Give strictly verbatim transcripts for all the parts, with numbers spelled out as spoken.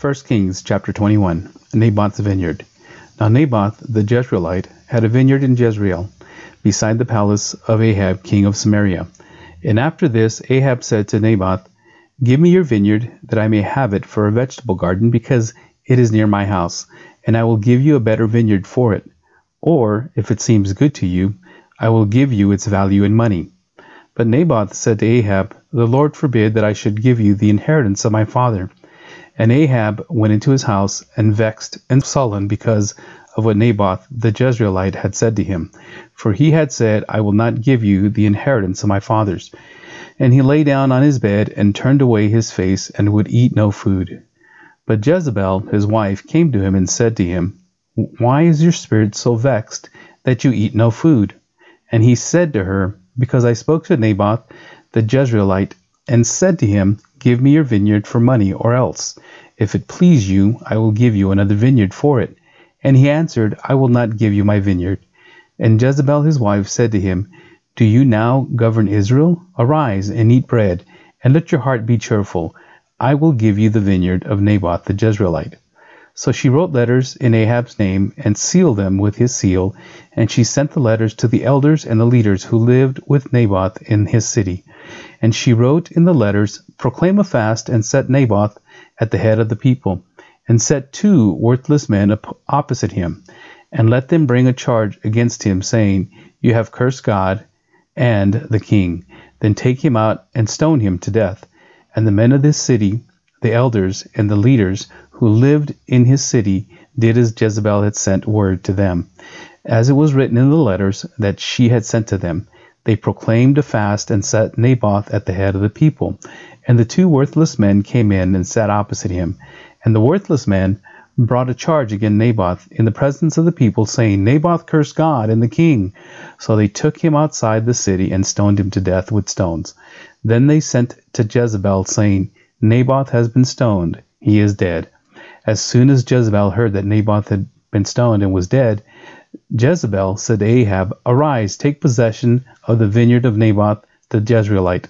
First Kings chapter twenty-one, Naboth's vineyard. Now Naboth the Jezreelite had a vineyard in Jezreel, beside the palace of Ahab king of Samaria. And after this Ahab said to Naboth, "Give me your vineyard, that I may have it for a vegetable garden, because it is near my house, and I will give you a better vineyard for it. Or, if it seems good to you, I will give you its value in money." But Naboth said to Ahab, "The Lord forbid that I should give you the inheritance of my father." And Ahab went into his house, and vexed and sullen because of what Naboth the Jezreelite had said to him. For he had said, "I will not give you the inheritance of my fathers." And he lay down on his bed, and turned away his face, and would eat no food. But Jezebel his wife came to him, and said to him, "Why is your spirit so vexed that you eat no food?" And he said to her, "Because I spoke to Naboth the Jezreelite, and said to him, 'Give me your vineyard for money, or else, if it please you, I will give you another vineyard for it.' And he answered, 'I will not give you my vineyard.' And Jezebel his wife said to him, 'Do you now govern Israel? Arise and eat bread, and let your heart be cheerful. I will give you the vineyard of Naboth the Jezreelite.' So she wrote letters in Ahab's name, and sealed them with his seal, and she sent the letters to the elders and the leaders who lived with Naboth in his city. And she wrote in the letters, 'Proclaim a fast, and set Naboth at the head of the people, and set two worthless men opposite him, and let them bring a charge against him, saying, "You have cursed God and the king." Then take him out and stone him to death.' And the men of this city, the elders and the leaders who lived in his city, did as Jezebel had sent word to them, as it was written in the letters that she had sent to them. They proclaimed a fast, and set Naboth at the head of the people. And the two worthless men came in and sat opposite him. And the worthless men brought a charge against Naboth in the presence of the people, saying, "Naboth cursed God and the king." So they took him outside the city, and stoned him to death with stones. Then they sent to Jezebel, saying, "Naboth has been stoned, he is dead." As soon as Jezebel heard that Naboth had been stoned and was dead, Jezebel said to Ahab, "Arise, take possession of the vineyard of Naboth the Jezreelite,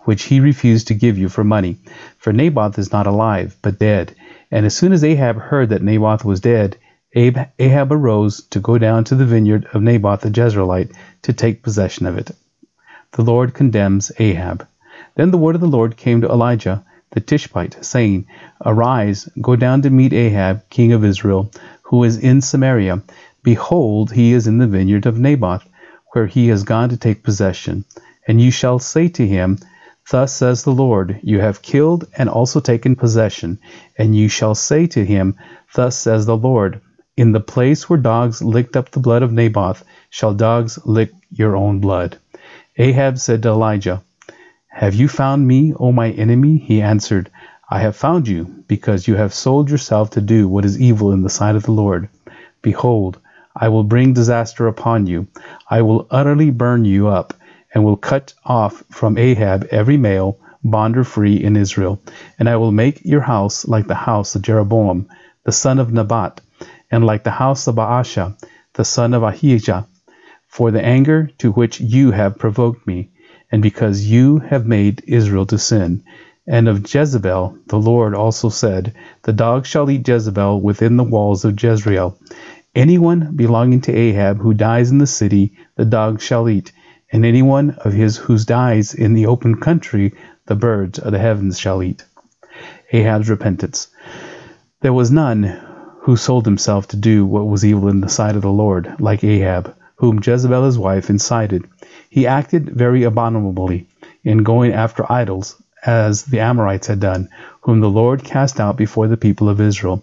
which he refused to give you for money. For Naboth is not alive, but dead." And as soon as Ahab heard that Naboth was dead, Ahab arose to go down to the vineyard of Naboth the Jezreelite to take possession of it. The Lord condemns Ahab. Then the word of the Lord came to Elijah the Tishbite, saying, "Arise, go down to meet Ahab king of Israel, who is in Samaria. Behold, he is in the vineyard of Naboth, where he has gone to take possession. And you shall say to him, Thus says the Lord, you have killed and also taken possession. And you shall say to him, Thus says the Lord, in the place where dogs licked up the blood of Naboth, shall dogs lick your own blood." Ahab said to Elijah, "Have you found me, O my enemy?" He answered, "I have found you, because you have sold yourself to do what is evil in the sight of the Lord. Behold, I will bring disaster upon you. I will utterly burn you up, and will cut off from Ahab every male, bond or free, in Israel. And I will make your house like the house of Jeroboam, the son of Nebat, and like the house of Baasha, the son of Ahijah, for the anger to which you have provoked me, and because you have made Israel to sin. And of Jezebel the Lord also said, The dog shall eat Jezebel within the walls of Jezreel. Anyone belonging to Ahab who dies in the city, the dog shall eat. And anyone of his who dies in the open country, the birds of the heavens shall eat." Ahab's repentance. There was none who sold himself to do what was evil in the sight of the Lord, like Ahab, whom Jezebel his wife incited. He acted very abominably in going after idols, as the Amorites had done, whom the Lord cast out before the people of Israel.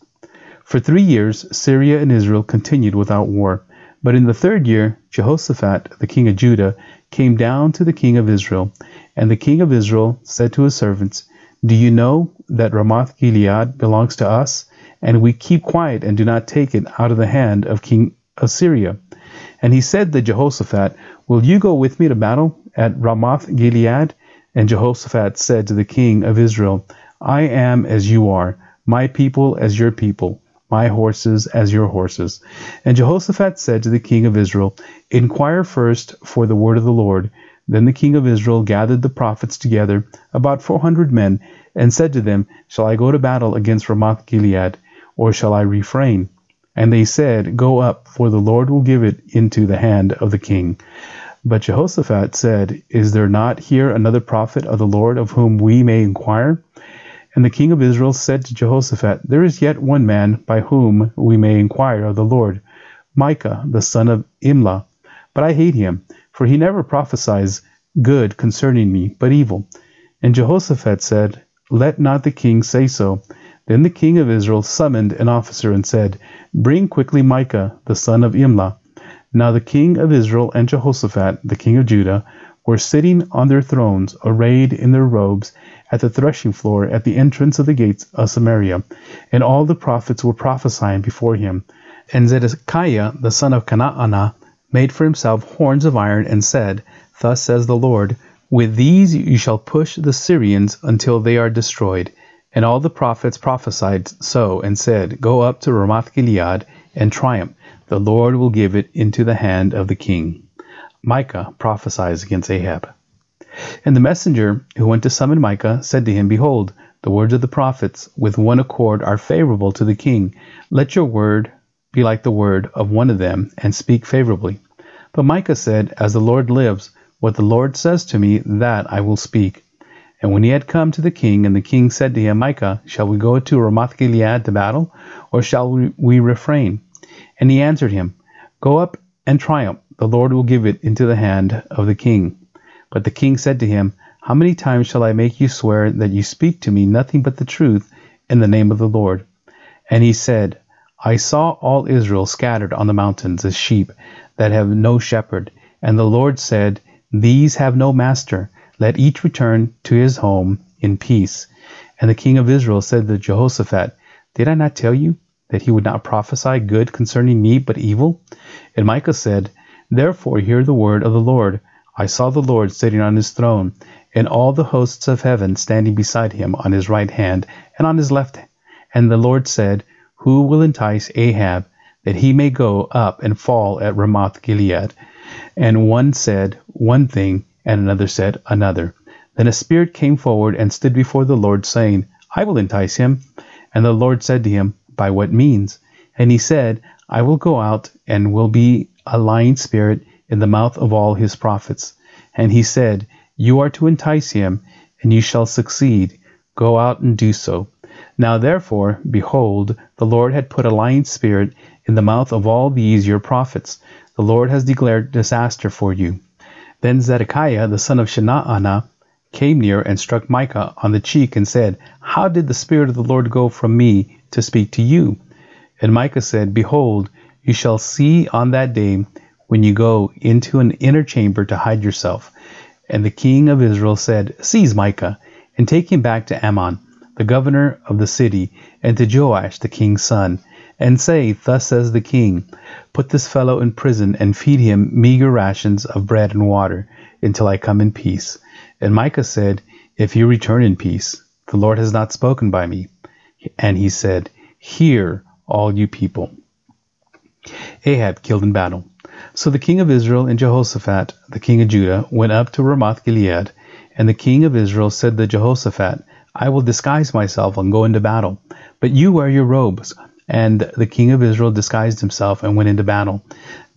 For three years Syria and Israel continued without war. But in the third year Jehoshaphat, the king of Judah, came down to the king of Israel. And the king of Israel said to his servants, "Do you know that Ramoth Gilead belongs to us, and we keep quiet and do not take it out of the hand of King Assyria. And he said to Jehoshaphat, Will you go with me to battle at Ramoth Gilead? And Jehoshaphat said to the king of Israel, I am as you are, my people as your people, my horses as your horses. And Jehoshaphat said to the king of Israel, Inquire first for the word of the Lord. Then the king of Israel gathered the prophets together, about four hundred men, and said to them, Shall I go to battle against Ramoth Gilead, or shall I refrain? And they said, Go up, for the Lord will give it into the hand of the king. But Jehoshaphat said, Is there not here another prophet of the Lord of whom we may inquire? And the king of Israel said to Jehoshaphat, There is yet one man by whom we may inquire of the Lord, Micah, the son of Imlah. But I hate him, for he never prophesies good concerning me, but evil. And Jehoshaphat said, Let not the king say so. Then the king of Israel summoned an officer and said, Bring quickly Micah, the son of Imlah. Now the king of Israel and Jehoshaphat, the king of Judah, were sitting on their thrones, arrayed in their robes, at the threshing floor at the entrance of the gates of Samaria. And all the prophets were prophesying before him. And Zedekiah, the son of Chenaanah, made for himself horns of iron and said, Thus says the Lord, With these you shall push the Syrians until they are destroyed. And all the prophets prophesied so, and said, Go up to Ramoth Gilead and triumph. The Lord will give it into the hand of the king. Micah prophesies against Ahab. And the messenger who went to summon Micah said to him, Behold, the words of the prophets with one accord are favorable to the king. Let your word be like the word of one of them, and speak favorably. But Micah said, As the Lord lives, what the Lord says to me, that I will speak. And when he had come to the king, and the king said to him, Micah, shall we go to Ramoth Gilead to battle, or shall we, we refrain? And he answered him, Go up and triumph, the Lord will give it into the hand of the king. But the king said to him, How many times shall I make you swear that you speak to me nothing but the truth in the name of the Lord? And he said, I saw all Israel scattered on the mountains as sheep that have no shepherd. And the Lord said, These have no master. Let each return to his home in peace. And the king of Israel said to Jehoshaphat, Did I not tell you that he would not prophesy good concerning me, but evil? And Micah said, Therefore hear the word of the Lord. I saw the Lord sitting on his throne, and all the hosts of heaven standing beside him on his right hand and on his left. And the Lord said, Who will entice Ahab, that he may go up and fall at Ramoth Gilead? And one said one thing, and another said another. Then a spirit came forward and stood before the Lord, saying, I will entice him. And the Lord said to him, By what means? And he said, I will go out and will be a lying spirit in the mouth of all his prophets. And he said, You are to entice him, and you shall succeed. Go out and do so. Now therefore, behold, the Lord had put a lying spirit in the mouth of all these your prophets. The Lord has declared disaster for you. Then Zedekiah, the son of Chenaanah, came near and struck Micah on the cheek and said, How did the Spirit of the Lord go from me to speak to you? And Micah said, Behold, you shall see on that day when you go into an inner chamber to hide yourself. And the king of Israel said, Seize Micah, and take him back to Ammon, the governor of the city, and to Joash, the king's son, and say, Thus says the king, Put this fellow in prison, and feed him meager rations of bread and water, until I come in peace. And Micah said, If you return in peace, the Lord has not spoken by me. And he said, Hear, all you people. Ahab killed in battle. So the king of Israel and Jehoshaphat, the king of Judah, went up to Ramoth Gilead. And the king of Israel said to Jehoshaphat, I will disguise myself and go into battle, but you wear your robes. And the king of Israel disguised himself and went into battle.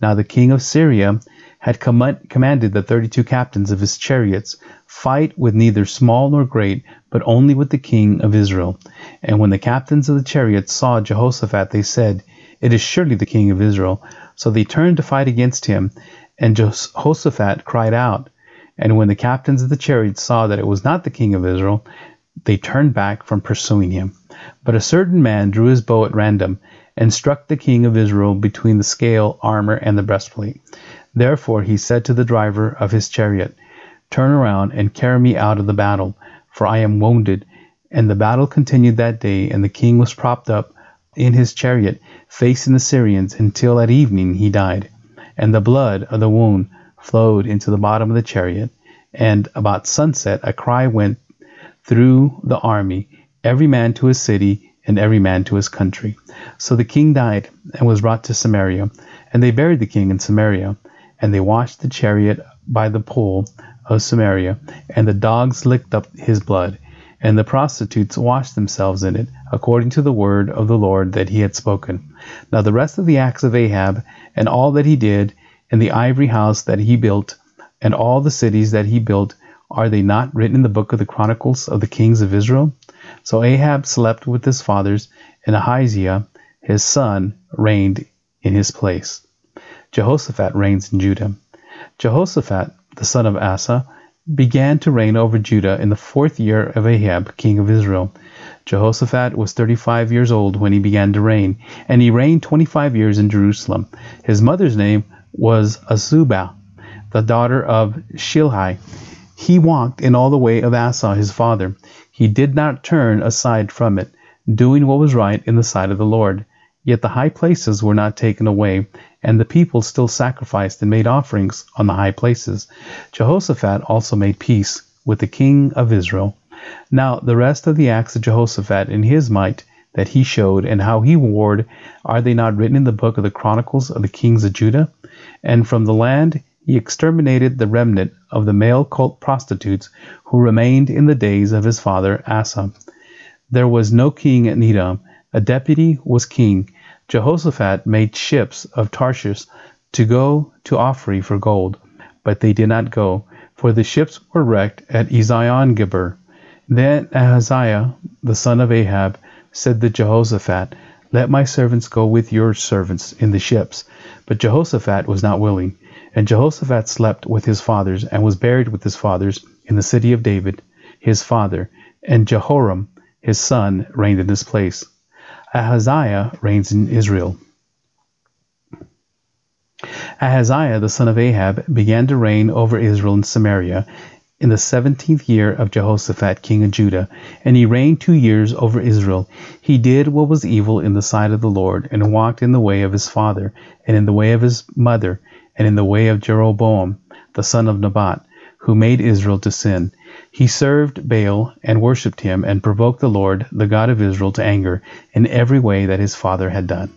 Now the king of Syria had com- commanded the thirty-two captains of his chariots, Fight with neither small nor great, but only with the king of Israel. And when the captains of the chariots saw Jehoshaphat, they said, It is surely the king of Israel. So they turned to fight against him, and Jehoshaphat cried out. And when the captains of the chariots saw that it was not the king of Israel, they turned back from pursuing him. But a certain man drew his bow at random, and struck the king of Israel between the scale, armor, and the breastplate. Therefore he said to the driver of his chariot, Turn around and carry me out of the battle, for I am wounded. And the battle continued that day, and the king was propped up in his chariot, facing the Syrians, until at evening he died. And the blood of the wound flowed into the bottom of the chariot. And about sunset a cry went through the army, every man to his city, and every man to his country. So the king died, and was brought to Samaria. And they buried the king in Samaria. And they washed the chariot by the pool of Samaria, and the dogs licked up his blood, and the prostitutes washed themselves in it, according to the word of the Lord that he had spoken. Now the rest of the acts of Ahab, and all that he did, and the ivory house that he built, and all the cities that he built, are they not written in the book of the Chronicles of the kings of Israel? So Ahab slept with his fathers, and Ahaziah his son reigned in his place. Jehoshaphat reigns in Judah. Jehoshaphat, the son of Asa, began to reign over Judah in the fourth year of Ahab, king of Israel. Jehoshaphat was thirty-five years old when he began to reign, and he reigned twenty-five years in Jerusalem. His mother's name was Azubah, the daughter of Shilhai. He walked in all the way of Asa his father. He did not turn aside from it, doing what was right in the sight of the Lord. Yet the high places were not taken away, and the people still sacrificed and made offerings on the high places. Jehoshaphat also made peace with the king of Israel. Now the rest of the acts of Jehoshaphat in his might that he showed, and how he warred, are they not written in the book of the Chronicles of the kings of Judah? And from the land he exterminated the remnant of the male cult prostitutes who remained in the days of his father Asa. There was no king at Edom. A deputy was king. Jehoshaphat made ships of Tarshish to go to Ophir for gold, but they did not go, for the ships were wrecked at Ezion-Geber. Then Ahaziah, the son of Ahab, said to Jehoshaphat, "Let my servants go with your servants in the ships." But Jehoshaphat was not willing. And Jehoshaphat slept with his fathers, and was buried with his fathers in the city of David, his father. And Jehoram, his son, reigned in his place. Ahaziah reigns in Israel. Ahaziah, the son of Ahab, began to reign over Israel and Samaria in the seventeenth year of Jehoshaphat, king of Judah, and he reigned two years over Israel. He did what was evil in the sight of the Lord, and walked in the way of his father, and in the way of his mother, and in the way of Jeroboam, the son of Nebat, who made Israel to sin. He served Baal and worshipped him, and provoked the Lord, the God of Israel, to anger in every way that his father had done.